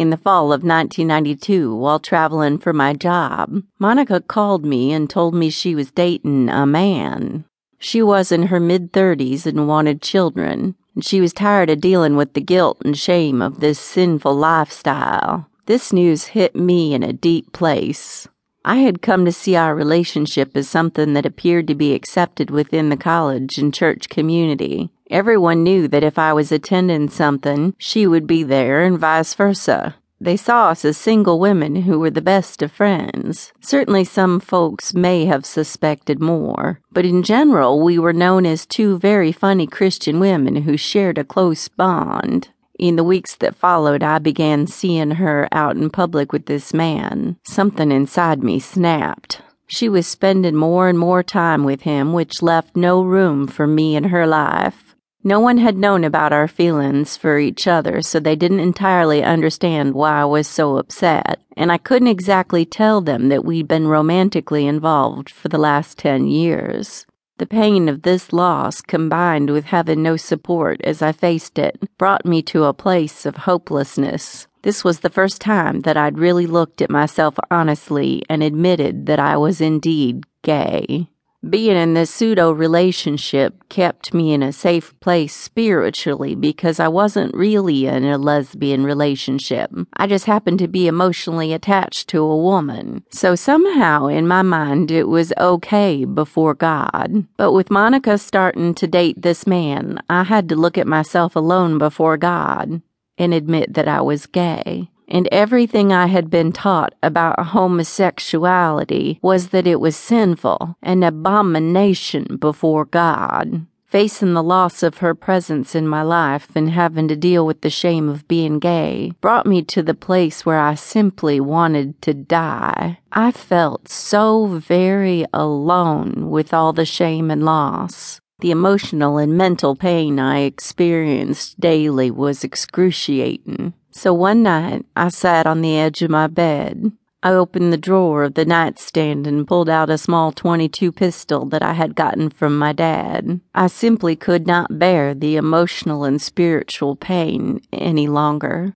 In the fall of 1992, while traveling for my job, Monica called me and told me she was dating a man. She was in her mid-30s and wanted children, and she was tired of dealing with the guilt and shame of this sinful lifestyle. This news hit me in a deep place. I had come to see our relationship as something that appeared to be accepted within the college and church community. Everyone knew that if I was attending something, she would be there and vice versa. They saw us as single women who were the best of friends. Certainly some folks may have suspected more, but in general we were known as two very funny Christian women who shared a close bond. In the weeks that followed, I began seeing her out in public with this man. Something inside me snapped. She was spending more and more time with him, which left no room for me in her life. No one had known about our feelings for each other, so they didn't entirely understand why I was so upset, and I couldn't exactly tell them that we'd been romantically involved for the last 10 years. The pain of this loss, combined with having no support as I faced it, brought me to a place of hopelessness. This was the first time that I'd really looked at myself honestly and admitted that I was indeed gay. Being in this pseudo-relationship kept me in a safe place spiritually because I wasn't really in a lesbian relationship. I just happened to be emotionally attached to a woman. So somehow, in my mind, it was okay before God. But with Monica starting to date this man, I had to look at myself alone before God and admit that I was gay. And everything I had been taught about homosexuality was that it was sinful, an abomination before God. Facing the loss of her presence in my life and having to deal with the shame of being gay brought me to the place where I simply wanted to die. I felt so very alone with all the shame and loss. The emotional and mental pain I experienced daily was excruciating. So one night, I sat on the edge of my bed. I opened the drawer of the nightstand and pulled out a small .22 pistol that I had gotten from my dad. I simply could not bear the emotional and spiritual pain any longer.